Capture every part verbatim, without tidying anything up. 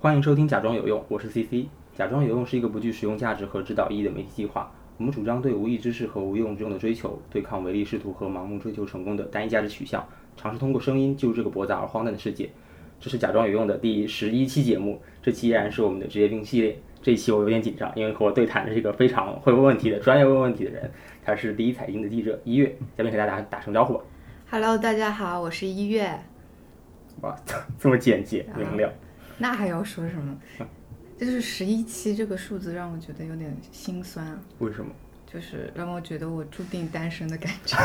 欢迎收听假装有用，我是 C C。 假装有用是一个不具实用价值和指导意义的媒体计划，我们主张对无益知识和无用之用的追求，对抗唯利是图和盲目追求成功的单一价值取向，尝试通过声音救这个驳杂而荒诞的世界。这是假装有用的第十一期节目，这期依然是我们的职业病系列。这一期我有点紧张，因为和我对谈的是一个非常会问问题的专业问问题的人，他是第一财经的记者一月。下面给大家 打, 打声招呼吧。Hello， 大家好，我是一月。哇，这么简洁明了。啊，那还要说什么？就是十一期这个数字让我觉得有点心酸。为什么？就是让我觉得我注定单身的感觉。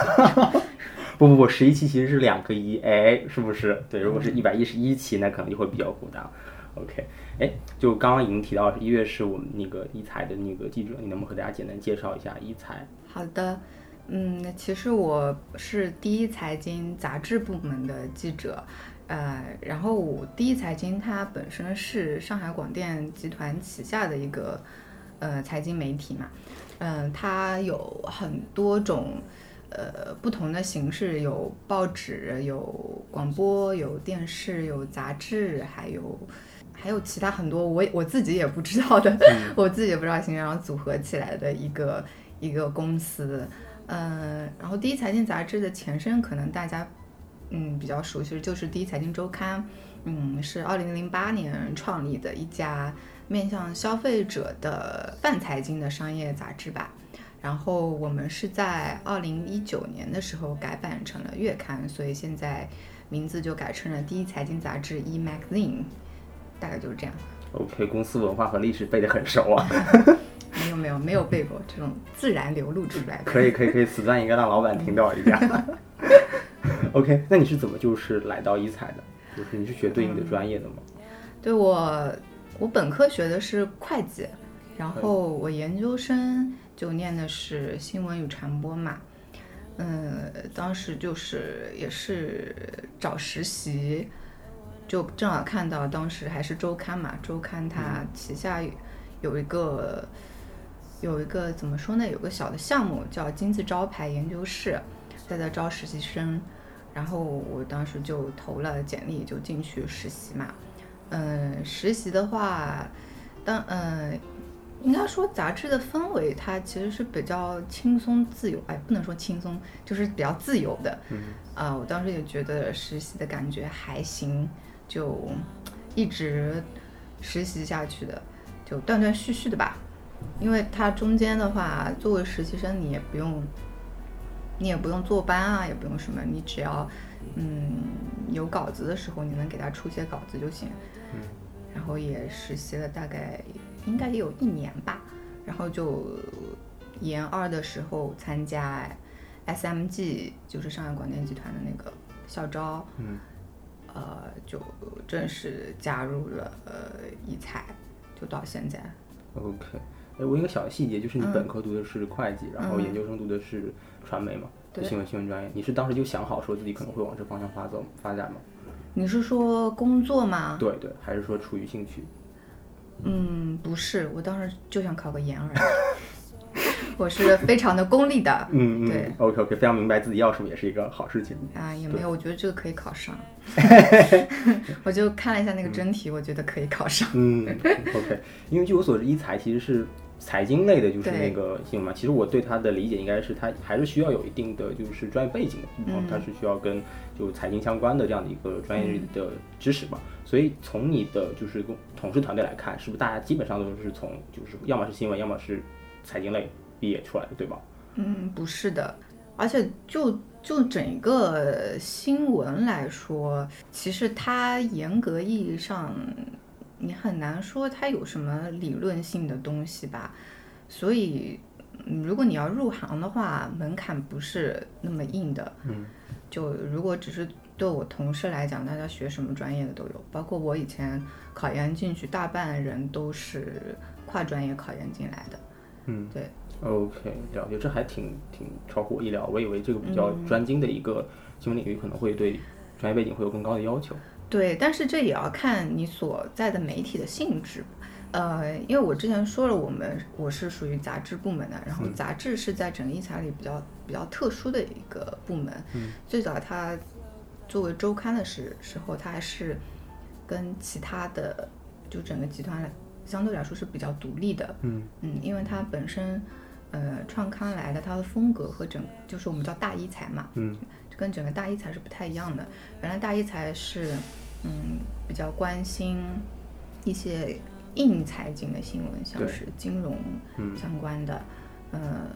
不不不，十一期其实是两个一，哎，是不是？对，如果是一百一十一期，那可能就会比较孤单。OK， 哎，就刚刚已经提到一月是我们那个一财的那个记者，你能不能和大家简单介绍一下一财？好的，嗯，其实我是第一财经杂志部门的记者。呃，然后我第一财经它本身是上海广电集团旗下的一个呃财经媒体嘛，嗯、呃，它有很多种呃不同的形式，有报纸、有广播、有电视、有杂志，还有还有其他很多我我自己也不知道的，嗯、我自己也不知道形象组合起来的一个一个公司，呃，然后第一财经杂志的前身可能大家。嗯，比较熟悉就是第一财经周刊，嗯，是二零零八年创立的一家面向消费者的泛财经的商业杂志吧。然后我们是在二零一九年的时候改版成了月刊，所以现在名字就改成了第一财经杂志 E Magazine， 大概就是这样。OK， 公司文化和历史背得很熟啊。没有没有没有背过，这种自然流露出来的。可以可以可以，此段应该让老板听到一下。OK， 那你是怎么就是来到一财的？就是你是学对你的专业的吗？嗯、对我，我本科学的是会计，然后我研究生就念的是新闻与传播嘛。嗯，当时就是也是找实习，就正好看到当时还是周刊嘛，周刊它旗下有一个、嗯、有一个怎么说呢？有个小的项目叫金字招牌研究室，在那招实习生。然后我当时就投了简历，就进去实习嘛。嗯，实习的话，当呃、嗯，应该说杂志的氛围它其实是比较轻松自由，哎，不能说轻松，就是比较自由的。嗯。啊，我当时也觉得实习的感觉还行，就一直实习下去的，就断断续续的吧。因为它中间的话，作为实习生，你也不用。你也不用坐班啊，也不用什么，你只要嗯有稿子的时候，你能给他出些稿子就行。嗯，然后也实习了大概应该也有一年吧，然后就研二的时候参加 S M G， 就是上海广电集团的那个校招，嗯，呃，就正式加入了呃一财，就到现在。OK。哎，我一个小细节就是，你本科读的是会计，嗯、然后研究生读的是传媒嘛，嗯、就新闻新闻专业。你是当时就想好说自己可能会往这方向发走发展吗？你是说工作吗？对对，还是说出于兴趣？嗯，不是，我当时就想考个研而已。我是非常的功利的。嗯嗯。对。OK OK， 非常明白自己要什么也是一个好事情。啊，也没有，我觉得这个可以考上。我就看了一下那个真题，嗯、我觉得可以考上。嗯 ，OK， 因为据我所知，一财其实是。财经类的就是那个新闻嘛，其实我对它的理解应该是它还是需要有一定的就是专业背景的，然后它是需要跟就财经相关的这样的一个专业的知识嘛。嗯、所以从你的就是同事团队来看，是不是大家基本上都是从就是要么是新闻，要么是财经类毕业出来的，对吧？嗯，不是的，而且就就整个新闻来说，其实它严格意义上。你很难说它有什么理论性的东西吧，所以如果你要入行的话，门槛不是那么硬的。嗯，就如果只是对我同事来讲，大家学什么专业的都有，包括我以前考研进去，大半人都是跨专业考研进来的。嗯，对。OK， 了解，这还挺挺超乎我意料，我以为这个比较专精的一个新闻领域可能会对专业背景会有更高的要求。对，但是这也要看你所在的媒体的性质，呃，因为我之前说了，我们我是属于杂志部门的，然后杂志是在整个一财里比较比较特殊的一个部门。嗯，最早它作为周刊的时时候，它还是跟其他的就整个集团相对来说是比较独立的。嗯嗯，因为它本身呃创刊来的，它的风格和整就是我们叫大一财嘛，嗯，跟整个大一财是不太一样的。原来大一财是嗯比较关心一些硬财经的新闻，像是金融相关的，嗯、呃。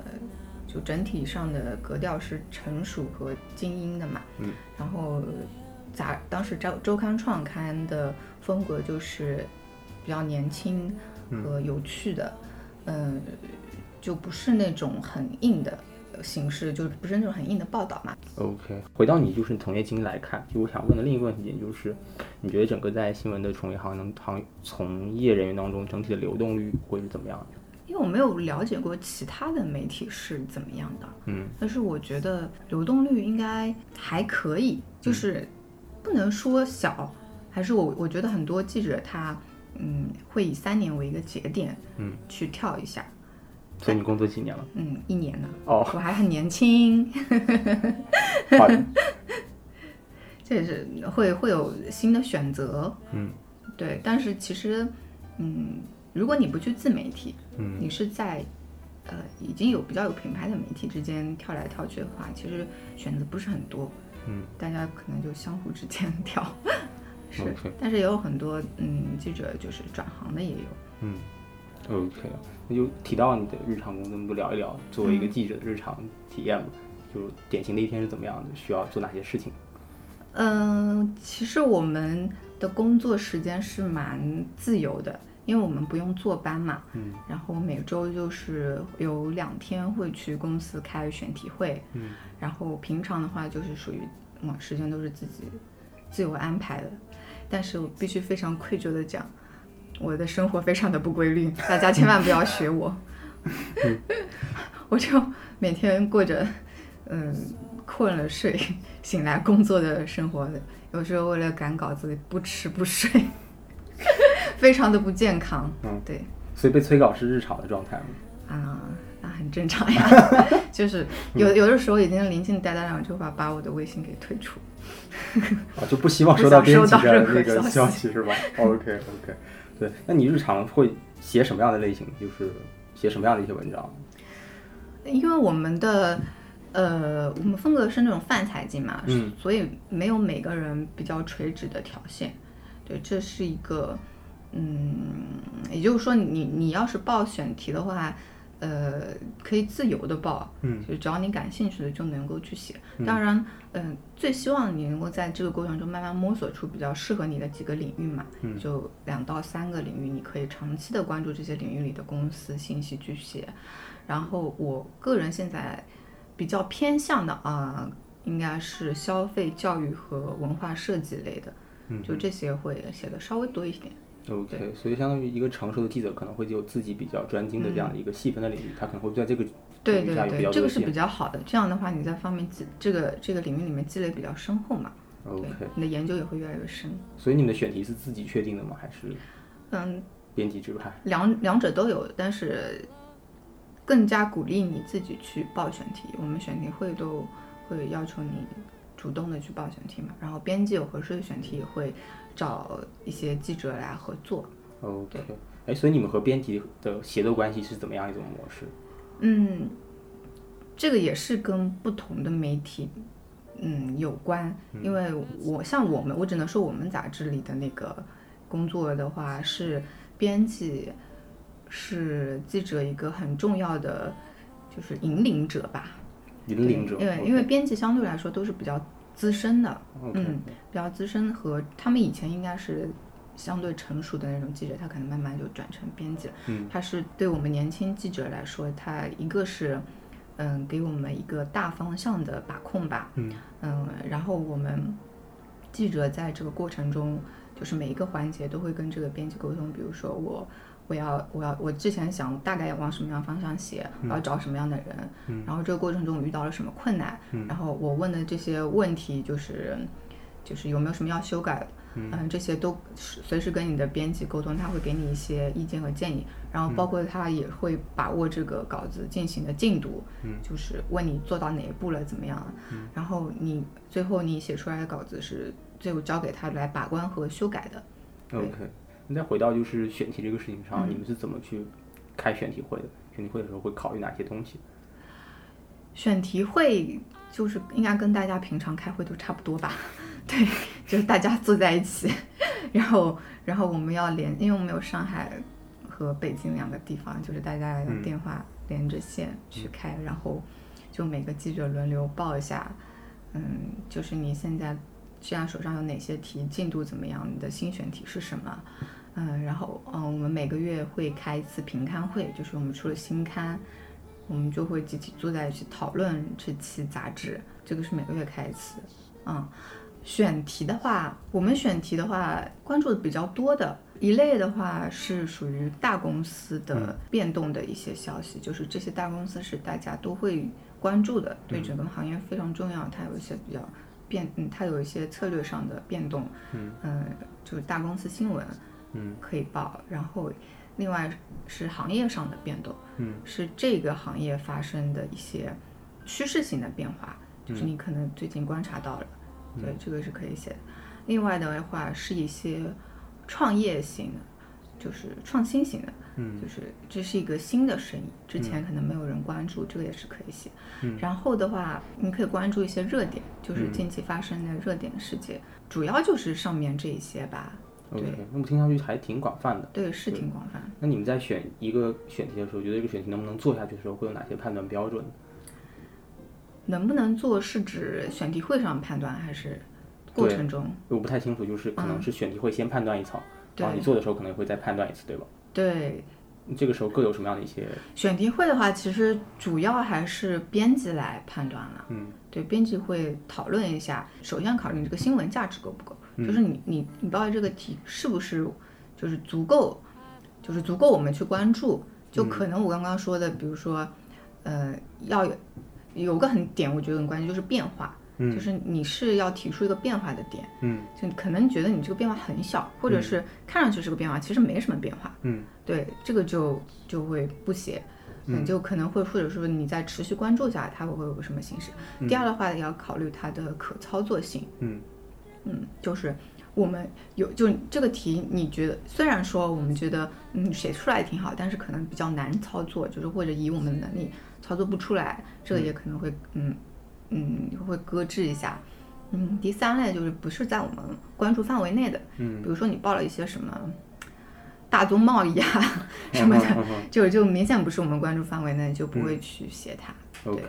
就整体上的格调是成熟和精英的嘛，嗯，然后杂当时周周刊创刊的风格就是比较年轻和有趣的，嗯、呃，就不是那种很硬的形式，就不是那种很硬的报道嘛。OK， 回到你就是从业经历来看，就我想问的另一个问题就是，你觉得整个在新闻的从业行能行从业人员当中整体的流动率会是怎么样的？因为我没有了解过其他的媒体是怎么样的，嗯，但是我觉得流动率应该还可以，就是不能说小，还是我我觉得很多记者他嗯会以三年为一个节点，嗯，去跳一下。所以你工作几年了？嗯，一年了。哦，我还很年轻。好的。这是会会有新的选择，嗯，对，但是其实嗯。如果你不去自媒体，嗯，你是在，呃，已经有比较有品牌的媒体之间跳来跳去的话，其实选择不是很多，嗯，大家可能就相互之间跳，是， okay. 但是也有很多嗯记者就是转行的也有，嗯 ，OK， 那就提到你的日常工作，我们就聊一聊作为一个记者的日常体验吧，嗯，就典型的一天是怎么样的，需要做哪些事情？嗯、呃，其实我们的工作时间是蛮自由的。因为我们不用坐班嘛，嗯，然后每周就是有两天会去公司开选题会，嗯，然后平常的话就是属于我时间都是自己自由安排的，但是我必须非常愧疚的讲，我的生活非常的不规律，大家千万不要学我，我就每天过着嗯困了睡，醒来工作的生活的，有时候为了赶稿子不吃不睡。非常的不健康，嗯，对，所以被催稿是日常的状态吗？啊，那很正常呀，就是有有的时候已经临近 deadline 就把把我的微信给退出，啊，就不希望收到编辑的那个消息是吧 ？OK OK， 对，那你日常会写什么样的类型？就是写什么样的一些文章？因为我们的呃，我们风格是那种泛财经嘛，嗯，所以没有每个人比较垂直的条线，对，这是一个。嗯，也就是说你，你你要是报选题的话，呃，可以自由的报，嗯，就只要你感兴趣的就能够去写。嗯、当然，嗯、呃，最希望你能够在这个过程中慢慢摸索出比较适合你的几个领域嘛，嗯、就两到三个领域，你可以长期的关注这些领域里的公司信息去写。然后，我个人现在比较偏向的啊、呃，应该是消费、教育和文化设计类的，嗯、就这些会写的稍微多一点。OK， 所以相当于一个成熟的记者可能会有自己比较专精的这样一个细分的领域，嗯、他可能会在这个领域下有比较多的。对对对，这个是比较好的。这样的话，你在方面这个这个领域里面积累比较深厚嘛。OK， 你的研究也会越来越深。所以你们的选题是自己确定的吗？还是嗯，编辑指派？两两者都有，但是更加鼓励你自己去报选题。我们选题会都会要求你主动的去报选题嘛，然后编辑有合适的选题也会找一些记者来合作。OK， 哎，所以你们和编辑的协作关系是怎么样一种模式？嗯，这个也是跟不同的媒体嗯有关，因为我像我们，我只能说我们杂志里的那个工作的话，是编辑是记者一个很重要的就是引领者吧。引领者，因为、okay. 因为编辑相对来说都是比较资深的， okay. 嗯，比较资深和他们以前应该是相对成熟的那种记者，他可能慢慢就转成编辑了。嗯，他是对我们年轻记者来说，他一个是嗯给我们一个大方向的把控吧，嗯嗯，然后我们记者在这个过程中，就是每一个环节都会跟这个编辑沟通，比如说我。我要我要我之前想大概往什么样方向写，我要找什么样的人，嗯、然后这个过程中我遇到了什么困难，嗯、然后我问的这些问题就是就是有没有什么要修改，嗯、呃，这些都随时跟你的编辑沟通，他会给你一些意见和建议，然后包括他也会把握这个稿子进行的进度，嗯，就是问你做到哪一步了，怎么样了，嗯，然后你最后你写出来的稿子是最后交给他来把关和修改的。OK， 那再回到就是选题这个事情上，嗯、你们是怎么去开选题会的？选题会的时候会考虑哪些东西？选题会就是应该跟大家平常开会都差不多吧，对，就是大家坐在一起，然后然后我们要连，因为我们有上海和北京两个地方，就是大家用电话连着线去开，嗯、然后就每个记者轮流报一下，嗯，就是你现在现在手上有哪些题，进度怎么样，你的新选题是什么，嗯，然后嗯，我们每个月会开一次评刊会，就是我们出了新刊，我们就会集体坐在一起讨论这期杂志，这个是每个月开一次。嗯，选题的话，我们选题的话关注的比较多的一类的话是属于大公司的变动的一些消息，嗯、就是这些大公司是大家都会关注的，对整个行业非常重要，它有一些比较变，嗯，它有一些策略上的变动，嗯、呃，就是大公司新闻，嗯，可以报，然后。另外是行业上的变动，嗯，是这个行业发生的一些趋势性的变化，嗯、就是你可能最近观察到了，嗯、对，这个是可以写的。另外的话是一些创业型的，就是创新型的，嗯，就是这是一个新的生意，之前可能没有人关注，嗯、这个也是可以写。嗯、然后的话，你可以关注一些热点，就是近期发生的热点事件，嗯、主要就是上面这一些吧。OK， 那么听上去还挺广泛的。对，是挺广泛的。那你们在选一个选题的时候，觉得这个选题能不能做下去的时候，会有哪些判断标准？能不能做是指选题会上判断，还是过程中？我不太清楚，就是可能是选题会先判断一层，然后你做的时候可能会再判断一次，对吧？对。这个时候各有什么样的一些？选题会的话，其实主要还是编辑来判断了。嗯，对，编辑会讨论一下，首先考虑你这个新闻价值够不够。就是你你你报的这个题是不是就是足够，就是足够我们去关注？就可能我刚刚说的，比如说，呃，要有有个很点，我觉得很关键，就是变化。嗯，就是你是要提出一个变化的点。嗯，就可能觉得你这个变化很小，或者是看上去是个变化，其实没什么变化。嗯，对，这个就就会不写。嗯，就可能会，或者说你在持续关注下，它会有什么形式？嗯、第二的话，也要考虑它的可操作性。嗯。嗯，就是我们有就这个题，你觉得虽然说我们觉得嗯写出来挺好，但是可能比较难操作，就是或者以我们的能力操作不出来，这个也可能会嗯嗯会搁置一下。嗯，第三类就是不是在我们关注范围内的，嗯，比如说你报了一些什么大宗贸易啊什么的，嗯嗯嗯、就就明显不是我们关注范围内，就不会去写它。嗯、对。Okay.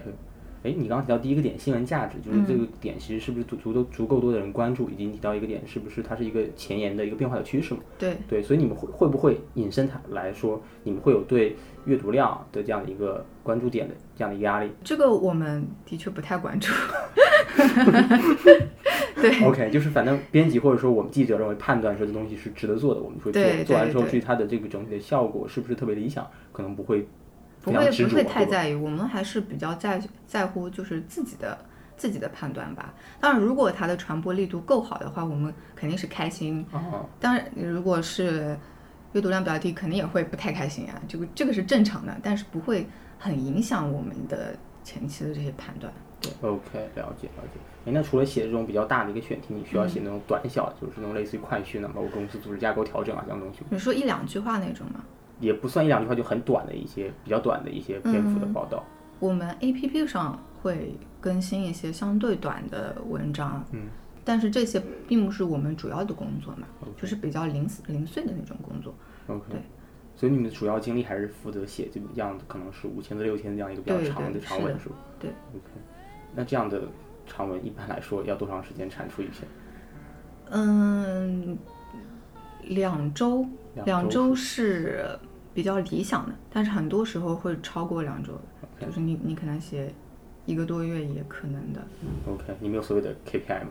哎，你刚刚提到第一个点新闻价值，就是这个点其实是不是足足够足够多的人关注，以及提到一个点是不是它是一个前沿的一个变化的趋势嘛？对对，所以你们会会不会引申它来说，你们会有对阅读量的这样的一个关注点的这样的压力？这个我们的确不太关注。对 ，OK， 就是反正编辑或者说我们记者认为判断说这东西是值得做的，我们会做，做完之后对它的这个整体的效果是不是特别理想，可能不会。不会不会太在意，我们还是比较在在乎就是自己的自己的判断吧。当然，如果它的传播力度够好的话，我们肯定是开心。哦、当然，如果是阅读量比较低，肯定也会不太开心啊。这个这个是正常的，但是不会很影响我们的前期的这些判断。对 ，OK， 了解了解。哎，那除了写这种比较大的一个选题，你需要写那种短小，嗯、就是那种类似于快讯啊，包括公司组织架构调整啊这样东西。你说一两句话那种吗？也不算一两句话，就很短的一些比较短的一些篇幅的报道。嗯、我们 A P P 上会更新一些相对短的文章，嗯，但是这些并不是我们主要的工作嘛， okay. 就是比较零零碎的那种工作。OK， 对，所以你们的主要精力还是负责写这样的，可能是五千到六千这样一个比较长的长文数。对 ，OK， 那这样的长文一般来说要多长时间产出一篇？嗯，两周，两周是。比较理想的，但是很多时候会超过两周， okay. 就是你你可能写一个多月也可能的。OK， 你没有所谓的 K P I 吗？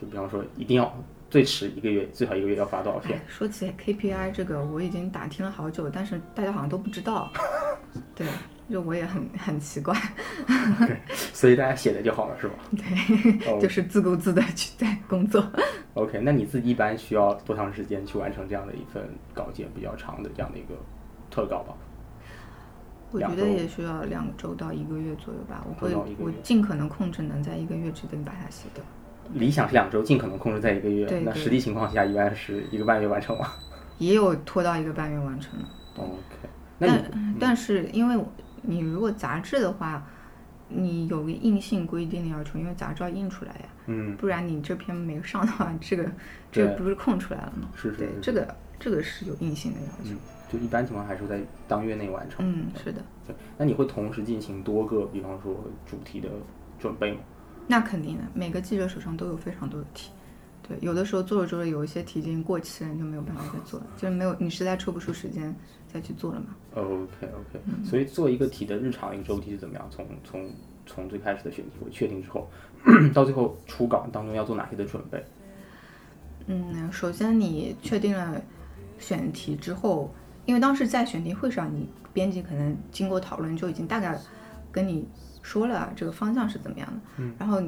就比方说一定要最迟一个月，最好一个月要发多少篇？说起来 K P I 这个，我已经打听了好久，但是大家好像都不知道。对，就我也很很奇怪。okay, 所以大家写的就好了，是吧？对，oh. 就是自顾自的去在工作。OK， 那你自己一般需要多长时间去完成这样的一份稿件比较长的这样的一个特稿吧？我觉得也需要两周到一个月左右吧。我会，我尽可能控制能在一个月之内把它写掉。理想是两周，尽可能控制在一个月。对对，那实际情况下一般是一个半月完成吗？也有拖到一个半月完成了。OK， 那但、嗯、但是因为你如果杂志的话，你有个硬性规定的要求，因为杂志要印出来呀，嗯，不然你这篇没上的话，这个这个不是空出来了吗？是是，对，这个这个是有硬性的要求。嗯，就一般情况还是在当月内完成。嗯，是的。对，那你会同时进行多个，比方说主题的准备吗？那肯定的，每个记者手上都有非常多的题。对，有的时候做着做着，有一些题已经过期了，你就没有办法再做了，就是没有，你实在抽不出时间再去做了嘛。OK OK，嗯，所以做一个题的日常一个周期是怎么样？从从从最开始的选题会确定之后，到最后出稿当中要做哪些的准备？嗯，首先你确定了选题之后，因为当时在选题会上，你编辑可能经过讨论就已经大概跟你说了这个方向是怎么样的，嗯，然后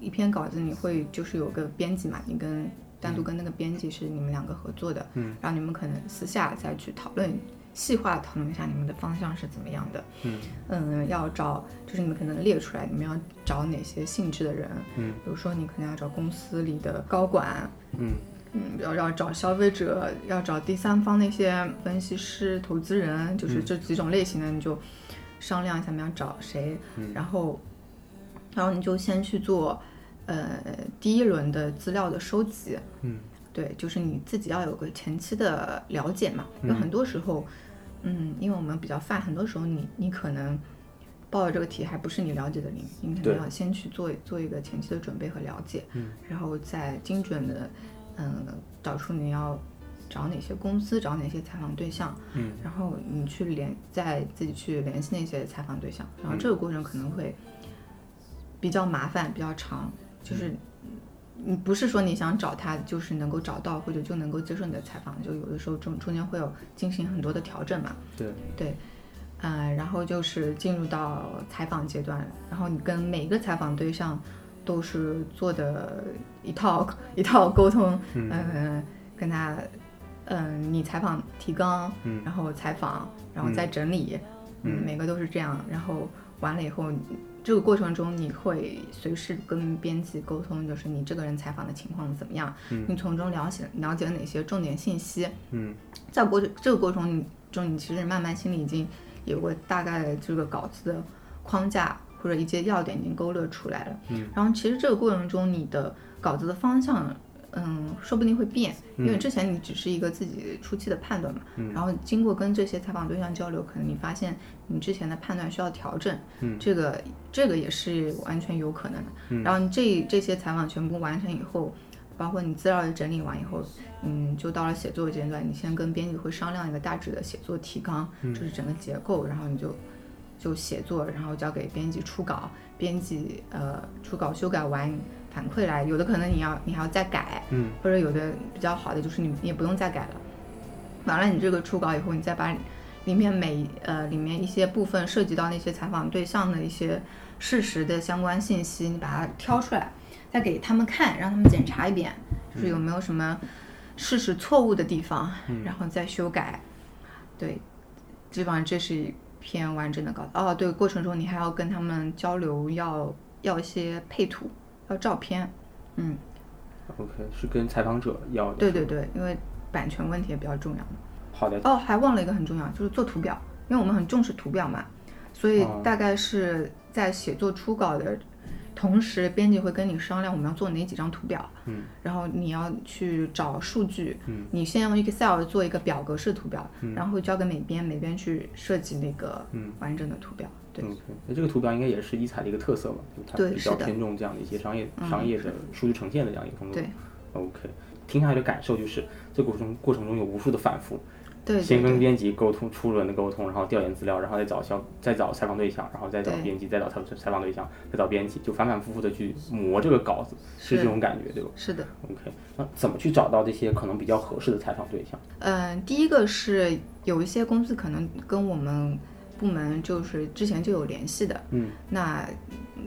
一篇稿子你会就是有个编辑嘛，你跟单独跟那个编辑是你们两个合作的，嗯，然后你们可能私下再去讨论，细化讨论一下你们的方向是怎么样的，嗯嗯，要找就是你们可能列出来你们要找哪些性质的人，嗯，比如说你可能要找公司里的高管，嗯嗯，要要找消费者，要找第三方那些分析师、投资人，就是这几种类型的，你就商量一下你要找谁，嗯，然后，然后你就先去做，呃，第一轮的资料的收集，嗯，对，就是你自己要有个前期的了解嘛，有，嗯，很多时候，嗯，因为我们比较泛，很多时候你你可能报的这个题还不是你了解的领域，你可能要先去做做一个前期的准备和了解，嗯，然后再精准的。嗯，找出你要找哪些公司，找哪些采访对象，嗯，然后你去联再自己去联系那些采访对象，然后这个过程可能会比较麻烦，比较长，就是你不是说你想找他就是能够找到或者就能够接受你的采访，就有的时候中中间会有进行很多的调整嘛。对对，呃，然后就是进入到采访阶段，然后你跟每一个采访对象都是做的一套一套沟通，嗯，呃、跟他，嗯，呃，你采访提纲，嗯，然后采访，然后再整理，嗯，每个都是这样。然后完了以后，这个过程中你会随时跟编辑沟通，就是你这个人采访的情况怎么样，嗯，你从中了解了解哪些重点信息，嗯，在过这个过程中，你其实慢慢心里已经有过大概的这个稿子的框架。或者一些要点已经勾勒出来了，嗯，然后其实这个过程中你的稿子的方向，嗯，说不定会变，因为之前你只是一个自己初期的判断嘛，嗯，然后经过跟这些采访对象交流，可能你发现你之前的判断需要调整，嗯，这个这个也是完全有可能的，嗯，然后你这这些采访全部完成以后，包括你资料整理完以后，嗯，就到了写作阶段，你先跟编辑会商量一个大致的写作提纲，嗯，就是整个结构，然后你就就写作，然后交给编辑出稿，编辑呃出稿修改完反馈来，有的可能你要你还要再改，嗯，或者有的比较好的就是你也不用再改了。完了，你这个出稿以后，你再把里面每呃里面一些部分涉及到那些采访对象的一些事实的相关信息，你把它挑出来，再给他们看，让他们检查一遍，就是有没有什么事实错误的地方，嗯，然后再修改。对，基本上这是偏完整的稿子哦，对，过程中你还要跟他们交流，要要一些配图，要照片，嗯。OK， 是跟采访者要的。对对对，因为版权问题也比较重要。好的。哦，还忘了一个很重要，就是做图表，因为我们很重视图表嘛，所以大概是在写作初稿的同时，编辑会跟你商量我们要做哪几张图表，嗯，然后你要去找数据，嗯，你先用 Excel 做一个表格式图表，嗯，然后交给美编，美编去设计那个完整的图表。嗯，对，那，嗯，这个图表应该也是一采的一个特色吧？它比较偏重这样的一些商业商业的数据呈现的这样一个工作。对 ，OK， 听下来的感受就是，这过程过程中有无数的反复。对对对，先跟编辑沟通，初轮的沟通，然后调研资料，然后再找消，再找采访对象，然后再找编辑，再找采采访对象，再找编辑，就反反复复的去磨这个稿子，是这种感觉，对吧？是的。OK， 那怎么去找到这些可能比较合适的采访对象？嗯，呃，第一个是有一些公司可能跟我们部门就是之前就有联系的，嗯，那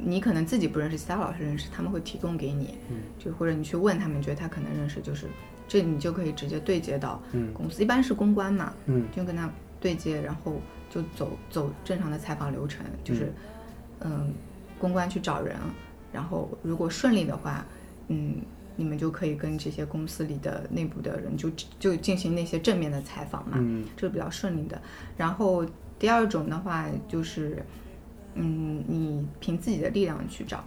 你可能自己不认识，其他老师认识，他们会提供给你，嗯，就或者你去问他们，觉得他可能认识，就是这你就可以直接对接到公司，嗯，一般是公关嘛，嗯，就跟他对接，然后就走走正常的采访流程，就是嗯、呃，公关去找人，然后如果顺利的话，嗯，你们就可以跟这些公司里的内部的人就就进行那些正面的采访嘛，嗯，这是比较顺利的。然后第二种的话就是。嗯，你凭自己的力量去找，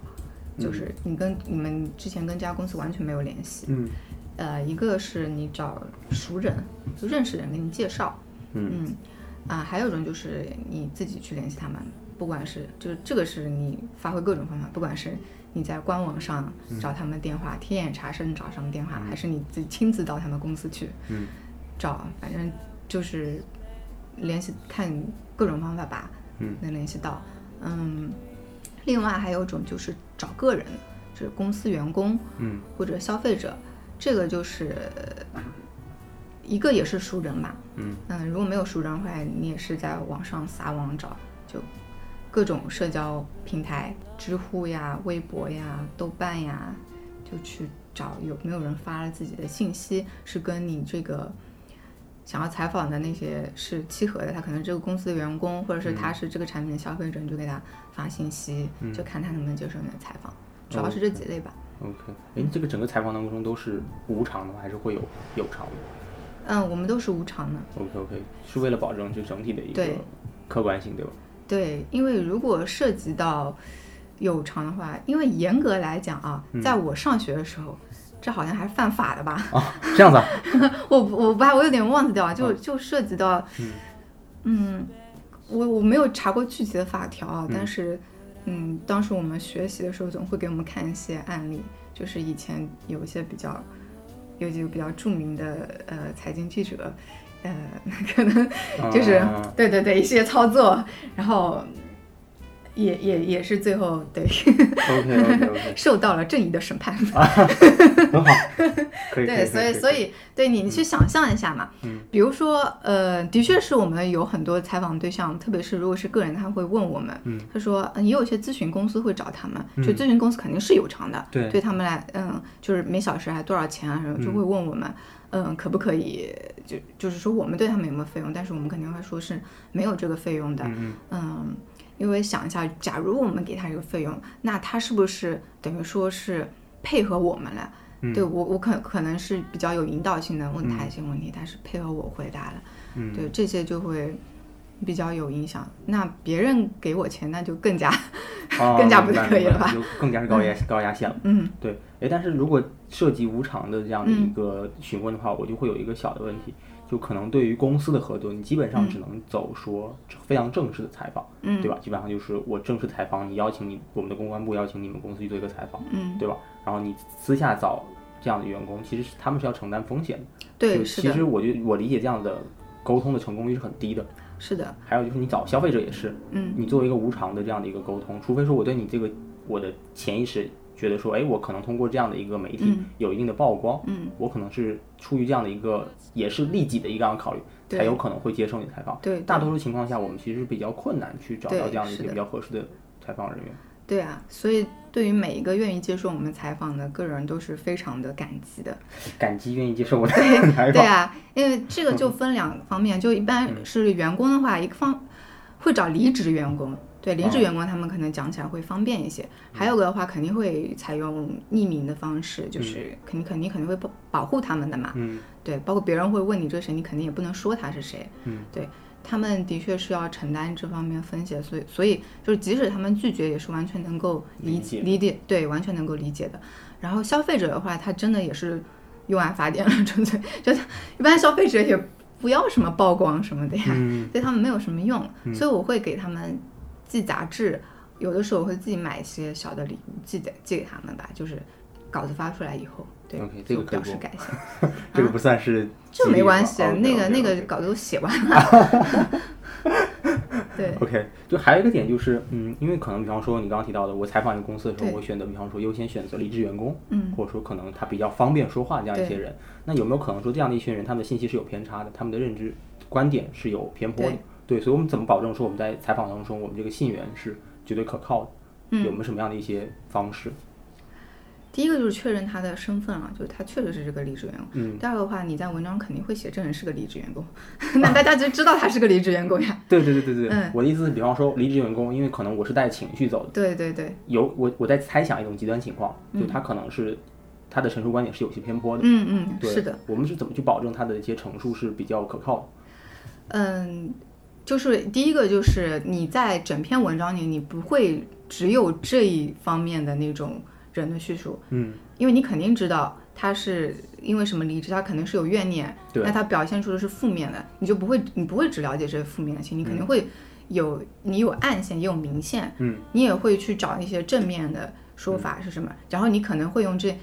就是你跟你们之前跟这家公司完全没有联系，嗯，呃，一个是你找熟人，就认识人给你介绍，嗯嗯，啊、呃，还有一种就是你自己去联系他们，不管是就是这个是你发挥各种方法，不管是你在官网上找他们电话，天眼查甚至找他们电话，还是你自己亲自到他们公司去，嗯，找，反正就是联系看各种方法吧，嗯，能联系到。嗯，另外还有一种就是找个人，就是公司员工，嗯，或者消费者，这个就是一个也是熟人吧，嗯嗯，如果没有熟人的话，你也是在网上撒网找，就各种社交平台，知乎呀、微博呀、豆瓣呀，就去找有没有人发了自己的信息是跟你这个。想要采访的那些是契合的，他可能这个公司的员工，或者是他是这个产品的消费者，你就给他发信息，嗯，就看他能不能接受你的采访，嗯，主要是这几类吧。OK， 哎，这个整个采访当中都是无偿的，还是会有有偿的？嗯，我们都是无偿的。OK OK， 是为了保证这整体的一个客观性，对吧？对，因为如果涉及到有偿的话，因为严格来讲啊，嗯，在我上学的时候。这好像还是犯法的吧？哦，这样子，啊，我我不，我有点忘记掉，就就涉及到，嗯，嗯我我没有查过具体的法条，嗯，但是，嗯，当时我们学习的时候总会给我们看一些案例，就是以前有一些比较，有几个比较著名的呃财经记者，呃，可能就是，啊，对对对，一些操作，然后。也也也是最后对 okay, okay, okay. 受到了正义的审判啊，很好，可以对，所以所以对你去想象一下嘛，嗯，比如说呃，的确是我们有很多采访对象，特别是如果是个人，他会问我们，嗯，他说也有些咨询公司会找他们，嗯，就咨询公司肯定是有偿的，对，对他们来，嗯，就是每小时还多少钱啊什么，就会问我们。嗯嗯，可不可以就就是说我们对他们有没有费用，但是我们肯定会说是没有这个费用的，嗯，嗯，因为想一下，假如我们给他这个费用，那他是不是等于说是配合我们了，嗯，对，我我可可能是比较有引导性的问他一些问题，嗯，他是配合我回答了，嗯，对，这些就会比较有影响。那别人给我钱，那就更加，哦，更加不可以了吧？就更加是高压，嗯，高压线了。嗯，对。哎，但是如果涉及无偿的这样的一个询问的话，嗯，我就会有一个小的问题，就可能对于公司的合作，你基本上只能走说非常正式的采访，嗯，对吧？基本上就是我正式采访，你邀请你我们的公关部邀请你们公司去做一个采访，嗯，对吧？然后你私下找这样的员工，其实他们是要承担风险的。对，是的。其实我觉得我理解这样的沟通的成功率是很低的。是的，还有就是你找消费者也是，嗯，你作为一个无偿的这样的一个沟通，除非说我对你这个我的潜意识觉得说，哎，我可能通过这样的一个媒体有一定的曝光，嗯，我可能是出于这样的一个也是利己的一个考虑，才有可能会接受你采访。对，大多数情况下我们其实比较困难去找到这样的一些比较合适的采访人员。对啊，所以对于每一个愿意接受我们采访的个人都是非常的感激的，感激愿意接受我的采访。 对, 对啊，因为这个就分两方面，就一般是员工的话，一个方会找离职员工，对，离职员工他们可能讲起来会方便一些，哦，还有个的话肯定会采用匿名的方式，就是肯定肯定肯定会保保护他们的嘛，嗯，对，包括别人会问你这谁，你肯定也不能说他是谁，嗯，对，他们的确是要承担这方面风险，所以所以就是即使他们拒绝也是完全能够理解理解，对，完全能够理解的。然后消费者的话，他真的也是用完法典了，纯粹就一般消费者也不要什么曝光什么的呀，嗯，对他们没有什么用，嗯，所以我会给他们寄杂志，有的时候我会自己买一些小的礼物寄给寄给他们吧，就是稿子发出来以后。OK， 这个表示感谢，这个不算是，啊，这没关系，哦，那个 okay, okay, okay. 那个稿子都写完了。对 ，OK， 就还有一个点就是，嗯，因为可能比方说你刚刚提到的，我采访一个公司的时候，我选择比方说优先选择离职员工，嗯，或者说可能他比较方便说话这样一些人，那有没有可能说这样的一群人，他们的信息是有偏差的，他们的认知观点是有偏颇的？对，对，所以我们怎么保证说我们在采访当中，我们这个信源是绝对可靠的？有没有什么样的一些方式？嗯，第一个就是确认他的身份啊，就是他确实是这个离职员工。嗯，第二个的话，你在文章肯定会写这人是个离职员工，那大家就知道他是个离职员工呀。对对对对对，嗯，我的意思是，比方说离职员工，因为可能我是带情绪走的。对对对，有我我在猜想一种极端情况，就他可能是，嗯，他的陈述观点是有些偏颇的。嗯嗯，对，是的。我们是怎么去保证他的一些陈述是比较可靠的？嗯，就是第一个就是你在整篇文章里，你不会只有这一方面的那种人的叙述，嗯，因为你肯定知道他是因为什么离职，他肯定是有怨念，那他表现出的是负面的，你就不会，你不会只了解这负面的情，你肯定会有，嗯，你有暗线，也有明线，嗯，你也会去找一些正面的说法是什么，嗯，然后你可能会用这，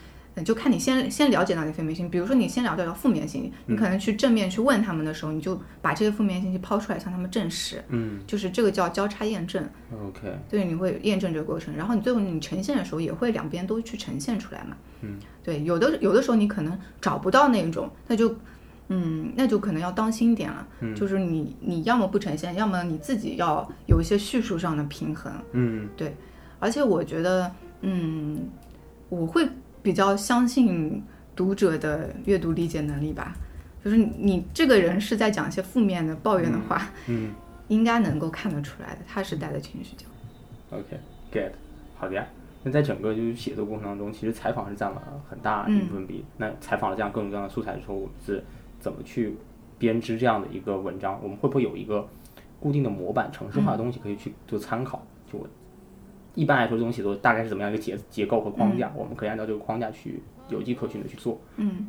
就看你先先了解到的负面信息，比如说你先了解到负面信息，嗯，你可能去正面去问他们的时候，你就把这些负面信息抛出来向他们证实，嗯，就是这个叫交叉验证。 OK， 对，你会验证这个过程，然后你最后你呈现的时候也会两边都去呈现出来嘛，嗯，对，有的有的时候你可能找不到那种，那就嗯，那就可能要当心一点了，嗯，就是你你要么不呈现，要么你自己要有一些叙述上的平衡，嗯，对，而且我觉得嗯，我会比较相信读者的阅读理解能力吧，就是你这个人是在讲一些负面的抱怨的话，嗯嗯，应该能够看得出来的，他是带着情绪讲。 OK get 好的呀。那在整个就是写作过程当中，其实采访是占了很大一部分比例，嗯，那采访了这样各种各样的素材之后，我们是怎么去编织这样的一个文章？我们会不会有一个固定的模板程式化的东西可以去做参考？嗯，就我一般来说，这种写作大概是怎么样一个结结构和框架，嗯？我们可以按照这个框架去有迹可循的去做。嗯，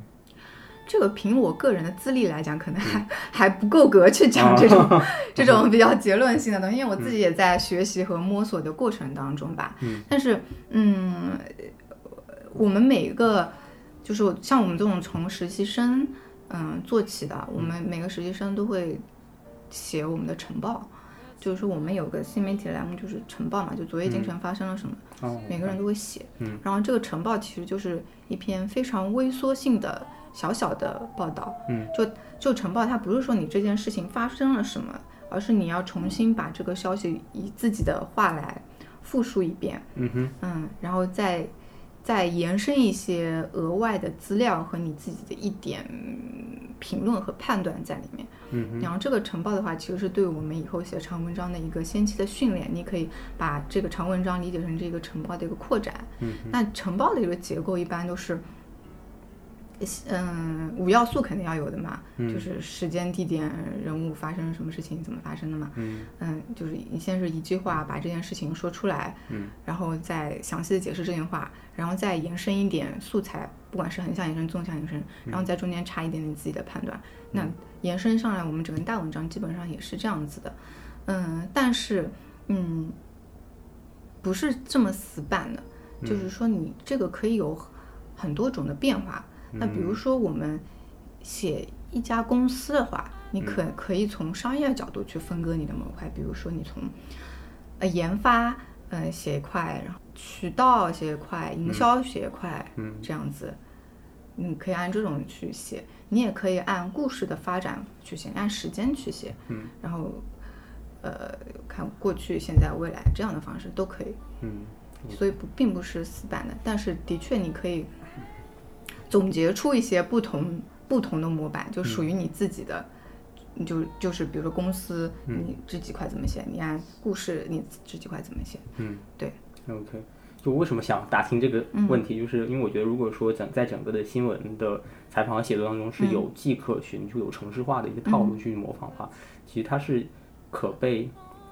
这个凭我个人的资历来讲，可能还，嗯，还不够格去讲这种，啊，这种比较结论性的东西，因为我自己也在学习和摸索的过程当中吧。嗯，但是，嗯，我们每一个就是像我们这种从实习生嗯、呃、做起的，我们每个实习生都会写我们的晨报。就是说我们有个新媒体的栏目就是晨报嘛，就昨夜今晨发生了什么，嗯，每个人都会写，嗯，然后这个晨报其实就是一篇非常微缩性的小小的报道，嗯，就就晨报它不是说你这件事情发生了什么，而是你要重新把这个消息以自己的话来复述一遍，嗯哼，嗯，然后再再延伸一些额外的资料和你自己的一点评论和判断在里面，嗯，然后这个晨报的话其实是对我们以后写长文章的一个先期的训练，你可以把这个长文章理解成这个晨报的一个扩展，嗯，那晨报的一个结构一般都是嗯，五要素肯定要有的嘛，嗯，就是时间地点人物发生什么事情怎么发生的嘛， 嗯， 嗯，就是你先是一句话把这件事情说出来，嗯，然后再详细的解释这句话，然后再延伸一点素材，不管是横向延伸纵向延伸，然后在中间插一点你自己的判断，嗯，那延伸上来我们整个大文章基本上也是这样子的。嗯，但是嗯，不是这么死板的，嗯，就是说你这个可以有很多种的变化，那比如说我们写一家公司的话，你可可以从商业角度去分割你的模块，比如说你从呃研发呃写一块，然后渠道写一块，营销写一块，嗯，这样子，你可以按这种去写，你也可以按故事的发展去写，按时间去写，嗯，然后呃看过去、现在、未来这样的方式都可以，嗯，所以不并不是死板的，但是的确你可以总结出一些不同不同的模板，就属于你自己的，嗯，就就是比如说公司，嗯，你这几块怎么写，你按故事你这几块怎么写，嗯，对。 OK， 就为什么想打听这个问题，嗯，就是因为我觉得如果说在整个的新闻的采访和写作当中是有迹可循，嗯，就有程式化的一些套路去模仿的话，嗯，其实它是可被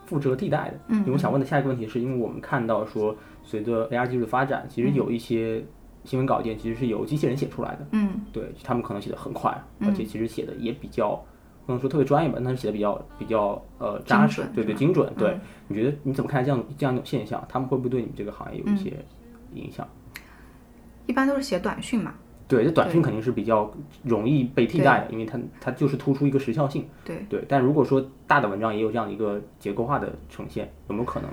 复制和替代的，嗯，因为我想问的下一个问题是，因为我们看到说随着 A I 技术的发展，其实有一些新闻稿件其实是由机器人写出来的，嗯，对，他们可能写的很快，嗯，而且其实写的也比较不能说特别专业吧，但是写的比较比较呃扎实，对对，精准，嗯，对。你觉得你怎么看这样这样一种现象？他们会不会对你们这个行业有一些影响？一般都是写短讯嘛，对，这短讯肯定是比较容易被替代的，因为它它就是突出一个时效性，对对。但如果说大的文章也有这样的一个结构化的呈现，有没有可能？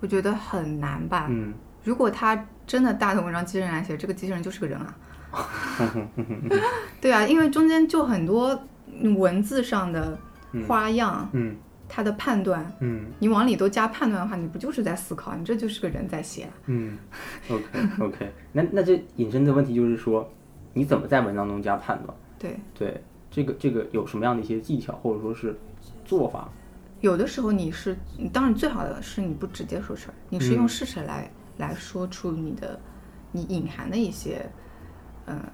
我觉得很难吧，嗯。如果他真的大的文章机器人来写，这个机器人就是个人啊。对啊，因为中间就很多文字上的花样，嗯，嗯，他的判断，嗯，你往里都加判断的话，你不就是在思考？你这就是个人在写。嗯 ，OK OK， 那那这引申的问题就是说，你怎么在文章中加判断？对对，这个这个有什么样的一些技巧或者说是做法？有的时候你是，你当然最好的是你不直接说事儿，你是用事实来、嗯、来说出你的你隐含的一些，嗯、呃。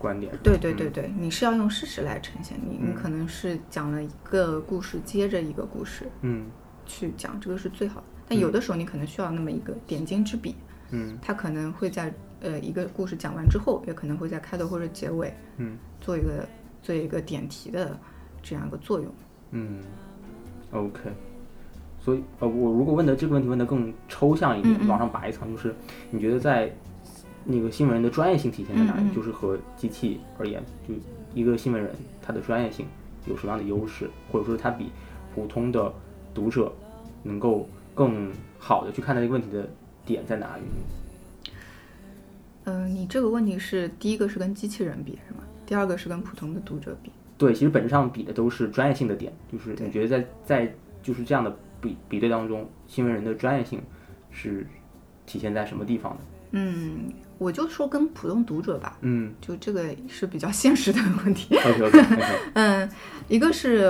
观点对对对对、嗯、你是要用事实来呈现你、嗯、你可能是讲了一个故事接着一个故事嗯去讲，这个是最好的。但有的时候你可能需要那么一个点睛之笔，嗯，它可能会在呃一个故事讲完之后，也可能会在开头或者结尾嗯做一个做一个点题的这样一个作用。嗯 OK， 所以呃我如果问的这个问题问的更抽象一点，嗯嗯往上拔一层，就是你觉得在那个新闻人的专业性体现在哪里？嗯嗯就是和机器而言，就一个新闻人他的专业性有什么样的优势，或者说他比普通的读者能够更好的去看待这个问题的点在哪里？嗯、呃，你这个问题是第一个是跟机器人比是吗？第二个是跟普通的读者比？对，其实本质上比的都是专业性的点，就是你觉得在在就是这样的比比对当中，新闻人的专业性是体现在什么地方的？嗯。我就说跟普通读者吧，嗯，就这个是比较现实的问题。OK OK OK。嗯，一个是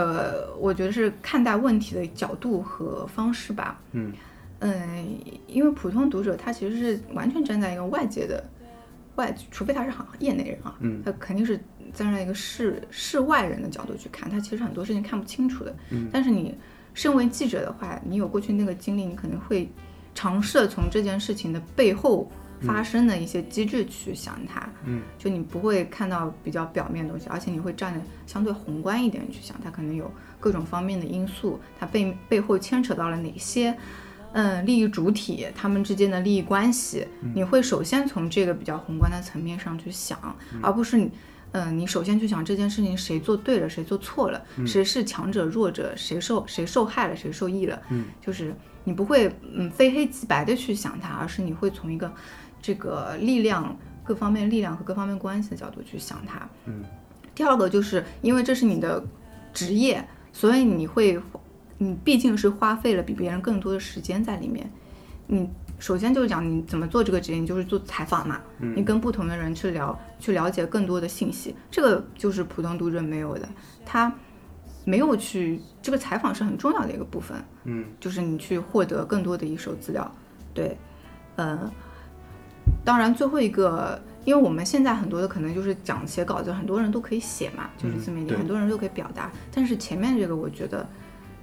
我觉得是看待问题的角度和方式吧，嗯嗯，因为普通读者他其实是完全站在一个外界的外，除非他是行业内人啊，嗯，他肯定是站在一个世世外人的角度去看，他其实很多事情看不清楚的。嗯，但是你身为记者的话，你有过去那个经历，你可能会尝试从这件事情的背后。发生的一些机制去想它，嗯，就你不会看到比较表面的东西，而且你会站得相对宏观一点去想，它可能有各种方面的因素，它背背后牵扯到了哪些，嗯，利益主体他们之间的利益关系，嗯、你会首先从这个比较宏观的层面上去想，嗯、而不是你，嗯、呃，你首先去想这件事情谁做对了，谁做错了，嗯、谁是强者弱者，谁受谁受害了，谁受益了，嗯，就是你不会嗯非黑即白的去想它，而是你会从一个。这个力量各方面力量和各方面关系的角度去想它。嗯，第二个就是因为这是你的职业，所以你会你毕竟是花费了比别人更多的时间在里面。你首先就是讲你怎么做这个职业，你就是做采访嘛，嗯、你跟不同的人去聊，去了解更多的信息，这个就是普通读者没有的。他没有去这个采访是很重要的一个部分，嗯，就是你去获得更多的一手资料。对，呃。当然最后一个，因为我们现在很多的可能就是讲写稿子，很多人都可以写嘛，就是自媒体、嗯、很多人都可以表达，但是前面这个我觉得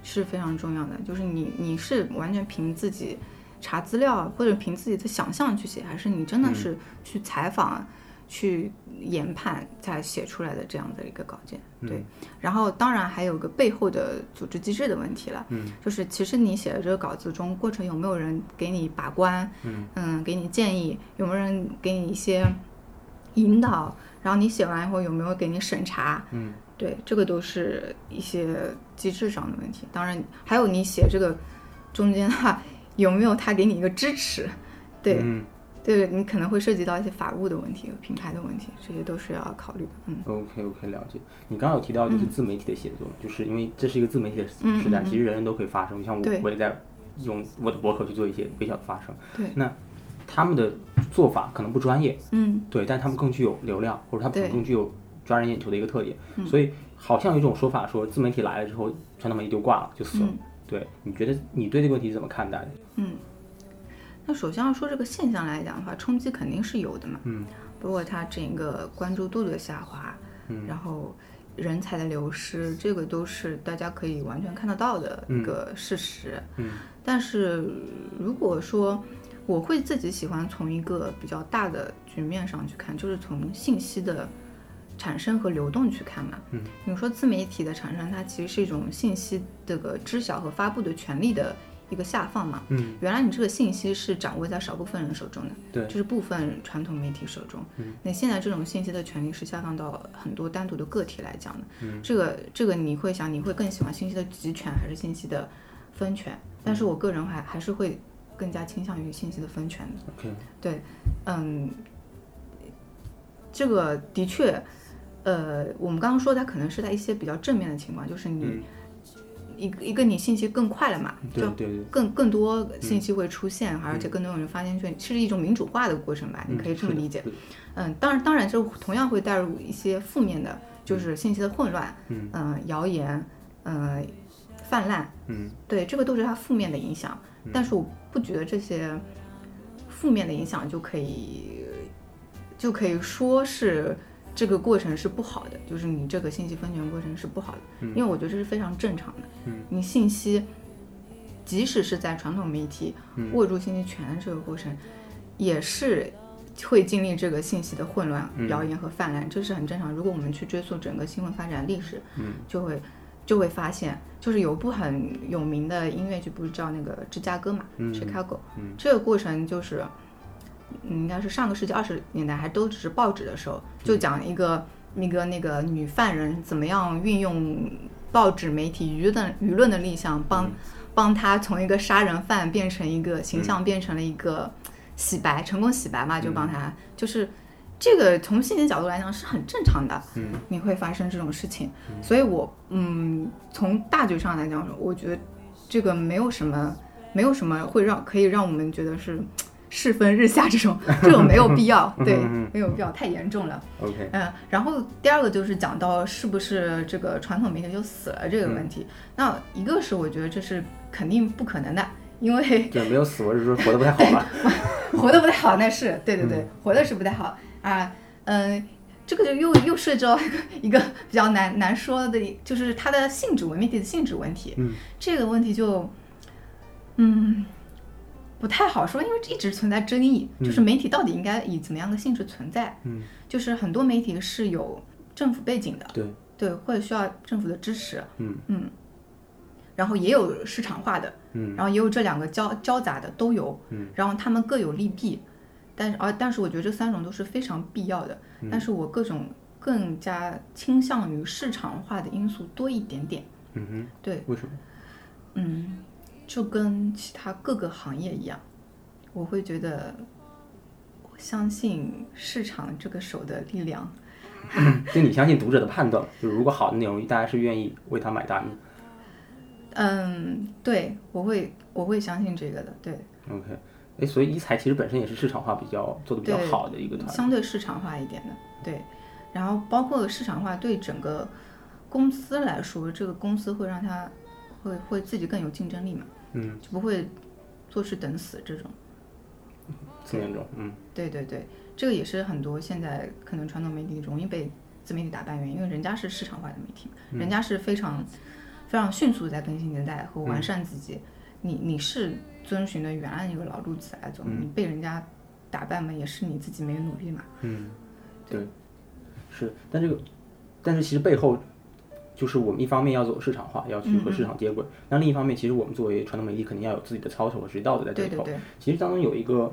是非常重要的，就是你你是完全凭自己查资料或者凭自己的想象去写，还是你真的是去采访、嗯、去研判才写出来的这样的一个稿件。对、嗯、然后当然还有个背后的组织机制的问题了、嗯、就是其实你写的这个稿子中过程有没有人给你把关， 嗯, 嗯给你建议，有没有人给你一些引导，然后你写完以后有没有给你审查，嗯，对，这个都是一些机制上的问题。当然还有你写这个中间哈有没有他给你一个支持，对、嗯对，你可能会涉及到一些法务的问题、品牌的问题，这些都是要考虑的。嗯 ，OK OK， 了解。你刚刚有提到就是自媒体的写作，嗯、就是因为这是一个自媒体的时代，嗯嗯嗯其实人人都可以发声。像我，我也在用我的博客去做一些微小的发声。对，那他们的做法可能不专业，嗯，对，但他们更具有流量，或者他们更具有抓人眼球的一个特点。所以，好像有一种说法说，自媒体来了之后，传统媒体就挂了，就死了。嗯、对，你觉得你对这个问题怎么看待的？嗯。那首先要说这个现象来讲的话，冲击肯定是有的嘛，嗯，包括它整个关注度的下滑，嗯，然后人才的流失，这个都是大家可以完全看得到的一个事实，嗯，但是如果说我会自己喜欢从一个比较大的局面上去看，就是从信息的产生和流动去看嘛，嗯，你说自媒体的产生，它其实是一种信息这个知晓和发布的权利的。一个下放嘛，嗯，原来你这个信息是掌握在少部分人手中的，对，就是部分传统媒体手中，嗯，那现在这种信息的权利是下放到很多单独的个体来讲的，嗯，这个这个你会想你会更喜欢信息的集权还是信息的分权？但是我个人还还是会更加倾向于信息的分权的， okay. 对，嗯，这个的确，呃，我们刚刚说它可能是在一些比较正面的情况，就是你。嗯一个一个你信息更快了嘛，对对对，更更多信息会出现，嗯、而且更多人发现去，是一种民主化的过程吧，嗯、你可以这么理解。嗯，当然当然就同样会带入一些负面的，就是信息的混乱，嗯，呃、谣言，呃，泛滥，嗯，对，这个都是它负面的影响。嗯、但是我不觉得这些负面的影响就可以就可以说是。这个过程是不好的，就是你这个信息分权过程是不好的、嗯、因为我觉得这是非常正常的、嗯、你信息即使是在传统媒体、嗯、握住信息权这个过程也是会经历这个信息的混乱、嗯、谣言和泛滥，这是很正常。如果我们去追溯整个新闻发展历史、嗯、就会就会发现，就是有部很有名的音乐剧不是叫那个芝加哥嘛、嗯、Chicago、嗯、这个过程就是应该是上个世纪二十年代还都只是报纸的时候，就讲一个、嗯、那个那个女犯人怎么样运用报纸媒体舆论舆论的力量，帮、嗯、帮她从一个杀人犯变成一个形象，变成了一个洗白、嗯、成功洗白嘛，就帮她、嗯、就是这个从心理角度来讲是很正常的、嗯、你会发生这种事情、嗯、所以我嗯从大局上来讲，我觉得这个没有什么没有什么会让可以让我们觉得是世风日下，这种这种没有必要，对，没有必要，太严重了。OK， 嗯、呃，然后第二个就是讲到是不是这个传统媒体就死了这个问题。嗯、那一个是我觉得这是肯定不可能的，因为对没有死，我是说活得不太好吧，活得不太好那是对对对、嗯，活得是不太好啊，嗯、呃，这个就又又涉及到一个比较难难说的，就是它的性质问题，媒体的性质问题。嗯，这个问题就，嗯。不太好说，因为一直存在争议，就是媒体到底应该以怎么样的性质存在？嗯，就是很多媒体是有政府背景的，对对，会需要政府的支持，嗯嗯，然后也有市场化的，嗯，然后也有这两个交交杂的都有，嗯，然后他们各有利弊，但是而但是我觉得这三种都是非常必要的，嗯、但是我各种更加倾向于市场化的因素多一点点，嗯哼，对，为什么？嗯。就跟其他各个行业一样，我会觉得相信市场这个手的力量就你相信读者的判断，就是如果好的内容大家是愿意为他买单的。嗯，对，我会我会相信这个的，对。 OK， 诶，所以一财其实本身也是市场化比较做的比较好的一个团队，相对市场化一点的，对。然后包括市场化对整个公司来说，这个公司会让它会会自己更有竞争力嘛，嗯，就不会做事等死这种，这种，嗯，对对对，这个也是很多现在可能传统媒体容易被自媒体打败原因，因为人家是市场化的媒体，嗯、人家是非常非常迅速在更新迭代和完善自己，嗯、你你是遵循的原来一个老路子来走，嗯、你被人家打败嘛，也是你自己没有努力嘛，嗯，对，对是，但这个但是其实背后。就是我们一方面要走市场化，要去和市场接轨，嗯嗯，那另一方面其实我们作为传统媒体肯定要有自己的操守和职业道德在这里头，对对对，其实当中有一个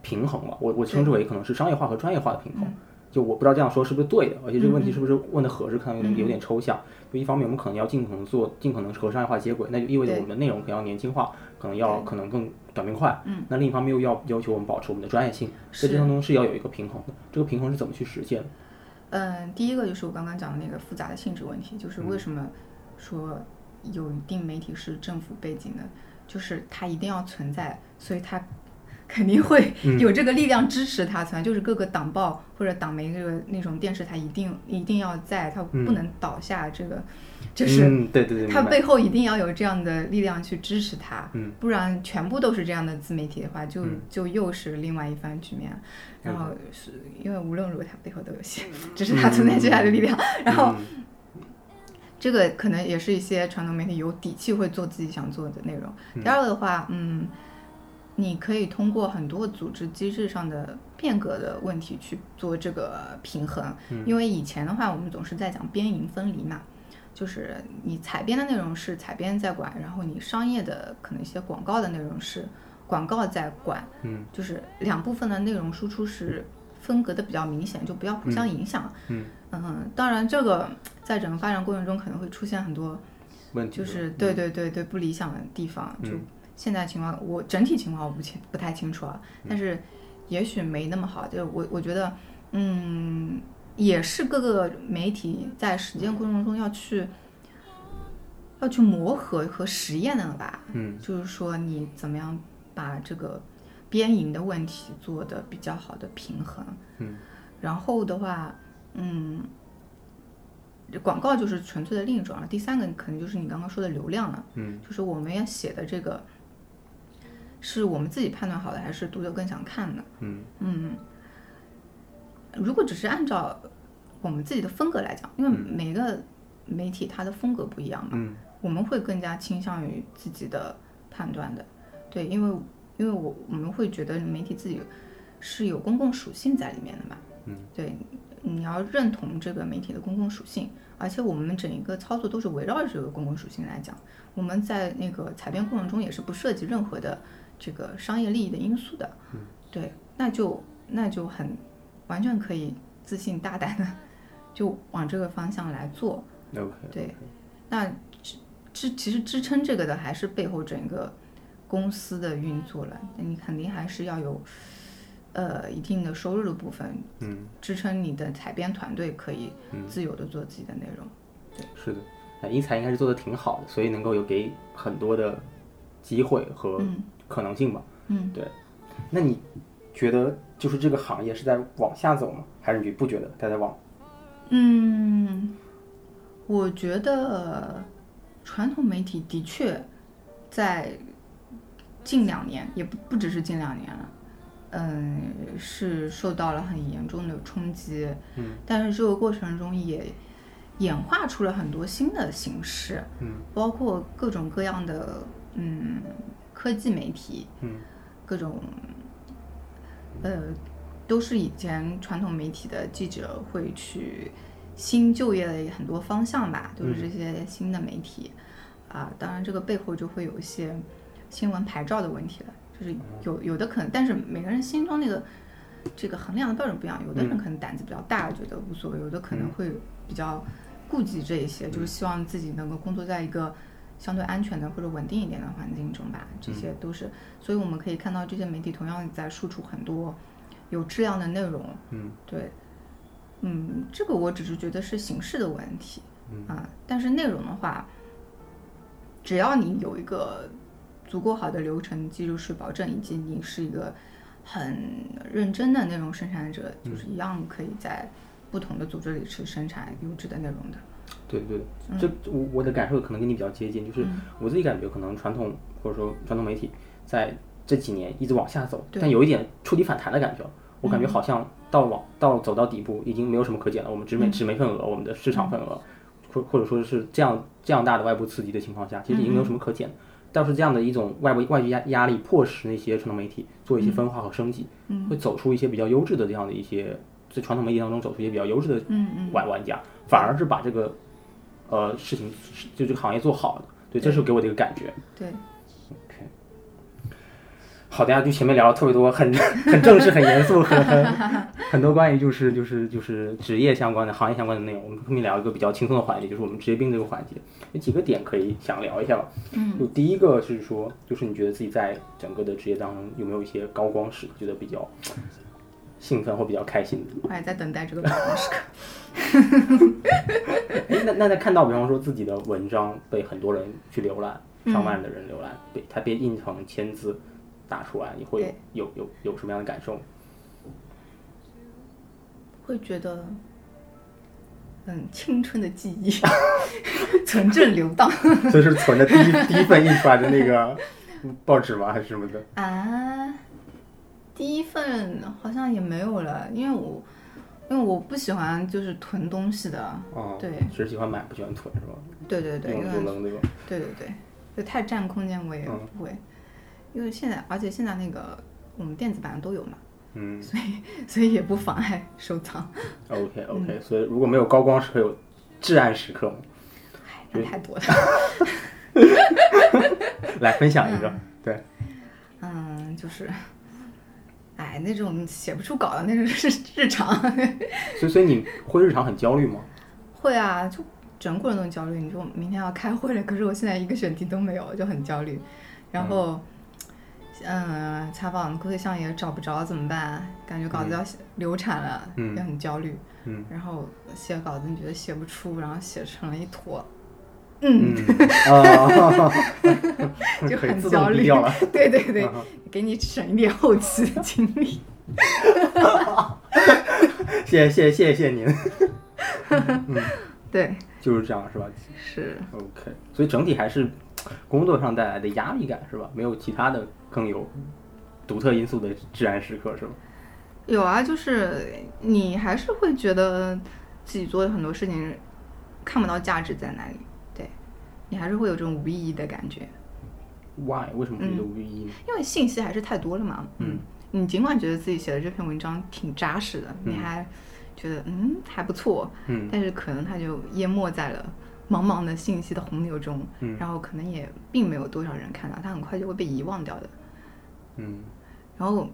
平衡吧，我我称之为可能是商业化和专业化的平衡，就我不知道这样说是不是对的，而且这个问题是不是问的合适，可能有点抽象，嗯嗯，就一方面我们可能要尽可能做尽可能和商业化接轨，那就意味着我们的内容可能要年轻化，可能要可能更短平快，嗯，那另一方面又要要求我们保持我们的专业性，在这当中是要有一个平衡的，这个平衡是怎么去实现的？嗯，第一个就是我刚刚讲的那个复杂的性质问题，就是为什么说有一定媒体是政府背景的，就是它一定要存在，所以它肯定会有这个力量支持它存在，嗯、就是各个党报或者党媒这个那种电视台一定一定要在，它不能倒下，这个、嗯、就是它背后一定要有这样的力量去支持它，嗯、不然全部都是这样的自媒体的话，就、嗯、就又是另外一番局面。然后是因为无论如何它背后都有些，只是它存在起来的力量，嗯、然后、嗯、这个可能也是一些传统媒体有底气会做自己想做的内容。嗯、第二个的话，嗯你可以通过很多组织机制上的变革的问题去做这个平衡，嗯、因为以前的话我们总是在讲边营分离嘛，就是你采编的内容是采编在管，然后你商业的可能一些广告的内容是广告在管，嗯、就是两部分的内容输出是分隔的比较明显，就不要互相影响。 嗯, 嗯, 嗯当然这个在整个发展过程中可能会出现很多问题，就是对对对对不理想的地方，嗯、就现在情况，我整体情况我不清不太清楚啊，但是也许没那么好。就我我觉得，嗯，也是各个媒体在实践过程中要去要去磨合和实验的了吧。嗯，就是说你怎么样把这个边营的问题做的比较好的平衡。嗯，然后的话，嗯，广告就是纯粹的另一种了。第三个可能就是你刚刚说的流量了。嗯，就是我们要写的这个是我们自己判断好的还是读者更想看的。嗯嗯，如果只是按照我们自己的风格来讲，因为每个媒体它的风格不一样嘛，嗯，我们会更加倾向于自己的判断的。对，因为因为我我们会觉得媒体自己是有公共属性在里面的嘛。嗯，对，你要认同这个媒体的公共属性，而且我们整一个操作都是围绕着这个公共属性来讲。我们在那个采编过程中也是不涉及任何的这个商业利益的因素的。嗯，对，那就那就很完全可以自信大胆的就往这个方向来做。Okay, okay. 对，那支其实支撑这个的还是背后整个公司的运作了。你肯定还是要有呃一定的收入的部分，嗯，支撑你的采编团队可以自由的做自己的内容。嗯，对，是的。那英才应该是做的挺好的，所以能够有给很多的机会和可能性吧。嗯，对。那你觉得就是这个行业是在往下走吗？还是你不觉得它在往？嗯，我觉得传统媒体的确在近两年，也 不, 不只是近两年了，嗯，是受到了很严重的冲击。嗯，但是这个过程中也演化出了很多新的形式。嗯，包括各种各样的嗯科技媒体，嗯，各种呃都是以前传统媒体的记者会去新就业的很多方向吧，都是这些新的媒体。嗯，啊，当然这个背后就会有一些新闻牌照的问题了，就是有有的可能，但是每个人心中那个这个衡量的标准不一样，有的人可能胆子比较大，嗯，觉得无所谓，有的可能会比较顾忌这一些。嗯，就是希望自己能够工作在一个相对安全的或者稳定一点的环境中吧，这些都是。嗯，所以我们可以看到这些媒体同样在输出很多有质量的内容。嗯，对。嗯，这个我只是觉得是形式的问题。嗯，啊，但是内容的话，只要你有一个足够好的流程技术是保证，以及你是一个很认真的内容生产者，嗯，就是一样可以在不同的组织里去生产优质的内容的。对对，嗯，这我我的感受可能跟你比较接近，就是我自己感觉可能传统或者说传统媒体在这几年一直往下走，但有一点触底反弹的感觉。我感觉好像到往到走到底部已经没有什么可减了，我们只没只没份额，我们的市场份额，或或者说是这样这样大的外部刺激的情况下，其实已经没有什么可减。倒是这样的一种外部外界压压力，迫使那些传统媒体做一些分化和升级，会走出一些比较优质的这样的一些在传统媒体当中走出一些比较优质的玩玩家，反而是把这个呃事情就这个行业做好了。对，这是给我的一个感觉。对。好，大家就前面聊了特别多，很很正式、很严肃，很很多关于就是就是就是职业相关的、行业相关的内容。我们后面聊一个比较轻松的环节，就是我们职业病这个环节，有几个点可以想聊一下吧。嗯，就第一个是说，就是你觉得自己在整个的职业当中有没有一些高光时刻，觉得比较兴奋或比较开心的？我还在等待这个高光时刻。那那在看到比方说自己的文章被很多人去浏览，上万的人浏览，被它被印成千字。打出来你会有有有什么样的感受？会觉得，嗯，青春的记忆纯正流荡。所以是存的第一第一份印出来的那个报纸吗？还是什么的？啊，第一份好像也没有了，因为我因为我不喜欢就是囤东西的。哦，对，只喜欢买，不喜欢囤，是吧？对对对，冷冷对吧？对对对，就太占空间我也不会。嗯，因为现在，而且现在那个我们电子版都有嘛，嗯，所以所以也不妨碍收藏。OK OK，嗯，所以如果没有高光时刻，有至暗时刻吗？哎，那太多了。来分享一个。嗯，对，嗯，就是，哎，那种写不出稿的那种是日常。所以，所以你会日常很焦虑吗？会啊，就整个人都焦虑。你说明天要开会了，可是我现在一个选题都没有，就很焦虑，然后。嗯嗯，采访对象也找不着怎么办？感觉稿子要流产了，嗯，也很焦虑。嗯，然后写稿子你觉得写不出，然后写成了一坨，嗯，啊，就很焦虑，对对对，给你省一点后期的精力。谢谢谢谢您。嗯，对，就是这样是吧？是。OK， 所以整体还是工作上带来的压力感是吧？没有其他的更有独特因素的至暗时刻是吧？有啊，就是你还是会觉得自己做的很多事情看不到价值在哪里。你还是会有这种无意义的感觉。Why？ 为什么觉得无意义呢？因为信息还是太多了嘛。嗯。你尽管觉得自己写的这篇文章挺扎实的，嗯、你还觉得嗯还不错，嗯，但是可能它就淹没在了茫茫的信息的洪流中，嗯，然后可能也并没有多少人看到，它很快就会被遗忘掉的。嗯。然后，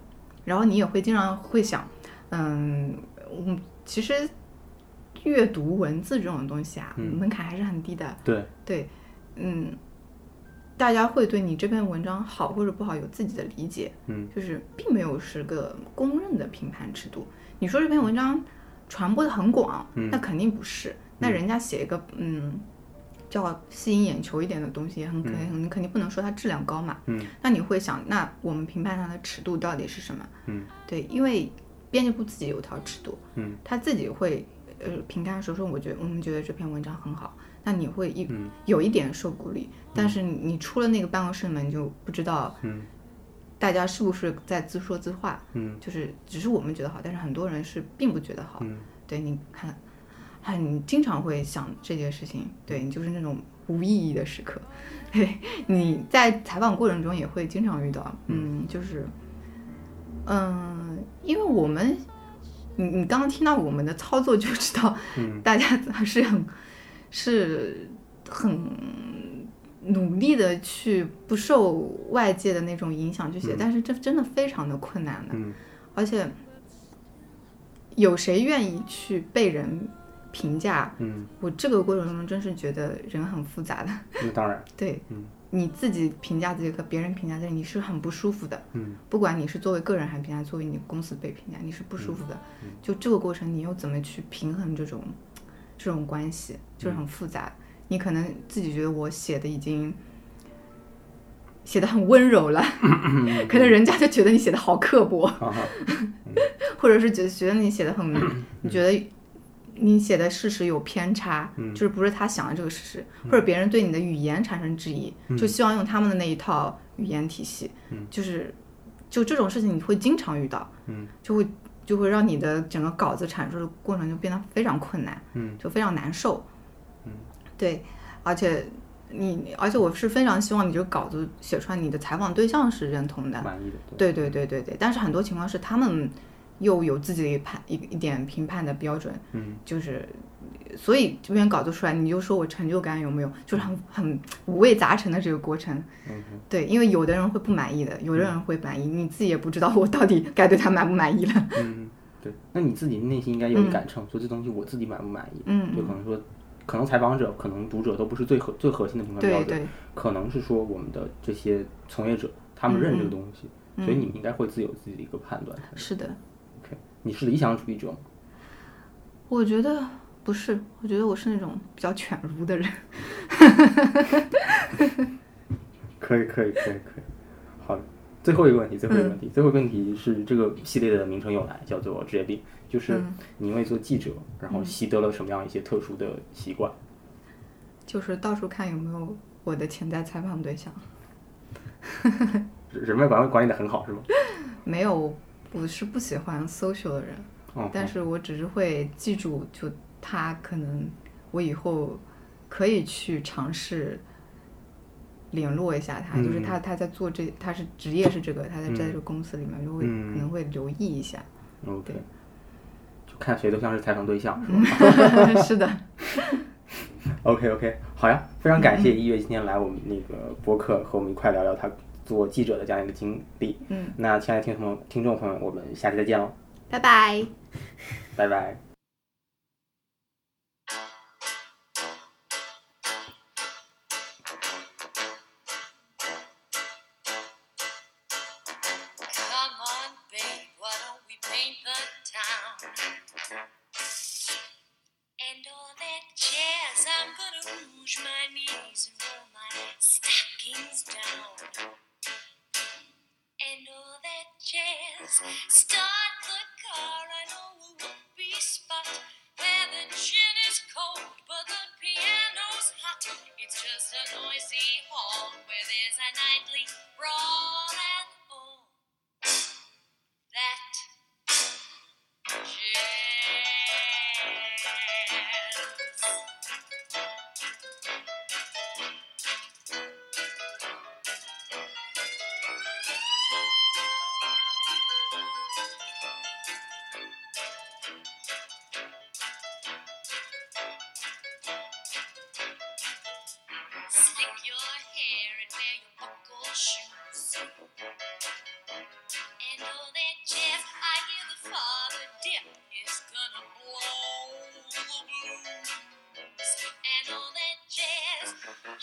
然后你也会经常会想，嗯，我其实阅读文字这种东西啊，嗯、门槛还是很低的。对。对。嗯，大家会对你这篇文章好或者不好有自己的理解，嗯，就是并没有是个公认的评判尺度。你说这篇文章传播的很广，嗯，那肯定不是。那人家写一个嗯叫吸引眼球一点的东西，很肯定、嗯、你肯定不能说它质量高嘛，嗯，那你会想，那我们评判它的尺度到底是什么？嗯，对，因为编辑部自己有条尺度，嗯，他自己会呃评判说说，我觉得我们觉得这篇文章很好。那你会一、嗯、有一点受鼓励，嗯、但是你出了那个办公室门，就不知道，大家是不是在自说自话，嗯，就是只是我们觉得好，但是很多人是并不觉得好，嗯，对，你看，很经常会想这件事情，对你就是那种无意义的时刻，对，你在采访过程中也会经常遇到，嗯，就是，嗯，因为我们，你你刚刚听到我们的操作就知道，大家是很。嗯是很努力的去不受外界的那种影响去写、嗯、但是这真的非常的困难的、嗯、而且有谁愿意去被人评价、嗯、我这个过程中真是觉得人很复杂的、嗯、当然对、嗯、你自己评价自己和别人评价自己你是很不舒服的、嗯、不管你是作为个人还评价作为你公司被评价你是不舒服的、嗯嗯、就这个过程你又怎么去平衡这种这种关系就是很复杂、嗯、你可能自己觉得我写的已经写的很温柔了、嗯、可能人家就觉得你写的好刻薄、啊嗯、或者是觉得觉得你写的很、嗯、你觉得你写的事实有偏差、嗯、就是不是他想的这个事实、嗯、或者别人对你的语言产生质疑、嗯、就希望用他们的那一套语言体系、嗯、就是就这种事情你会经常遇到、嗯、就会就会让你的整个稿子阐述的过程就变得非常困难，嗯，就非常难受，嗯，对，而且你，而且我是非常希望你这个稿子写出来，你的采访对象是认同的，满意的，对对对对对，但是很多情况是他们又有自己的一判一一点评判的标准，嗯，就是所以这篇稿子出来，你就说我成就感有没有，就是很很五味杂陈的这个过程，嗯，对，因为有的人会不满意的，有的人会满意，你自己也不知道我到底该对他满不满意了。嗯，对，那你自己内心应该有一杆秤，说这东西我自己满不满意，嗯，就可能说，可能采访者、可能读者都不是最核最核心的评判标准，对对，可能是说我们的这些从业者他们认这个东西，嗯、所以你们应该会自有自己的一个判断。是的。OK， 你是理想主义者吗？我觉得。不是，我觉得我是那种比较犬儒的人。可以，可以，可以，可以。好，最后一个问题，最后一个问题，嗯、最后一个问题是这个系列的名称由来叫做职业病，就是你因为做记者，嗯、然后习得了什么样一些特殊的习惯？就是到处看有没有我的潜在采访对象。人脉管管理的很好是吗？没有，我是不喜欢 social 的人，嗯、但是我只是会记住就。他可能我以后可以去尝试联络一下他、嗯、就是他他在做这他是职业是这个他在在这个公司里面就会、嗯、可能会留意一下 OK 就看谁都像是采访对象是吧是的 OK OK 好呀非常感谢一月今天来我们那个播客和我们一块聊聊他做记者的这样一个经历嗯那亲爱的听众听众朋友我们下期再见喽拜拜拜拜And all that jazz I'm gonna Lounge my knees and roll my stockings down. And all that jazz. Start the car, I know a whoopee spot where the gin is cold, but the piano's hot. It's just a noisy hall where there's a nightly brawl and all that jazz.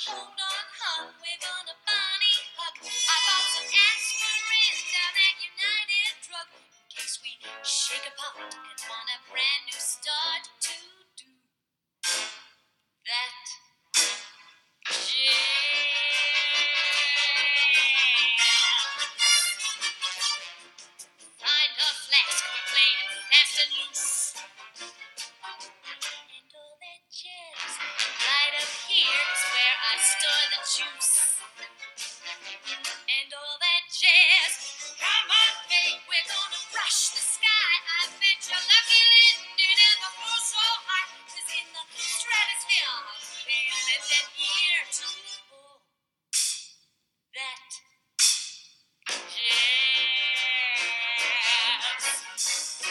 Hold on, hon, we're gonna bunny hug. I bought some aspirin down at United Drug in case we shake a pot and want a brand new start to do that jazz. Find a flask, we're playing fast and loose. And all that jazz right up here is where I store the juice and all that jazz. Come on, babe, we're gonna brush the sky. I bet you're lucky Linden in the floor so high, 'cause in the stratosphere I'm feeling that ear to all that jazz. Oh,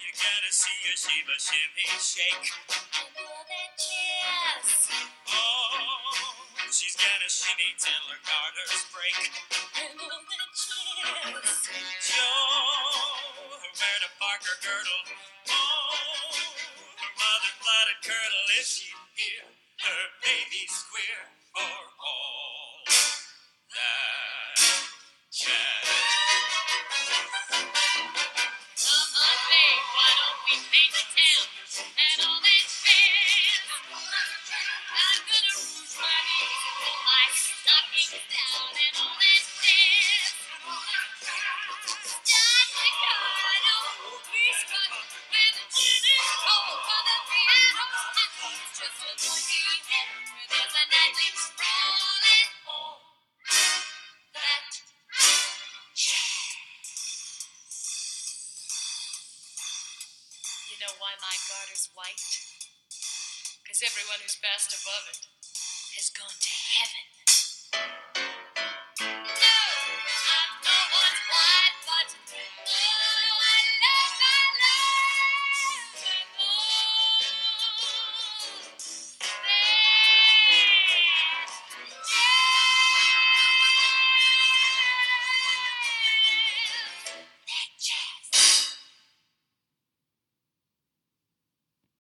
you gotta see her shiver, shimmy, shake. And all that jazz. She's got a shimmy till her garters break. And all the jazz. Joe, her Verna Parker girdle. Oh, her mother plotted curdle if she'd hear her baby squeal for all that jazz. Come on, babe, why don't we paint the town and all that jazz? I'm gonna rouge my knees. Stocking down and all that jazz. Start the car, no whoopee spot where the gin is cold, but the piano's hot. It's just a noisy hit where there's a nightly brawl and all that jazz. You know why my garter's white? 'Cause everyone who's passed above it has gone to heaven.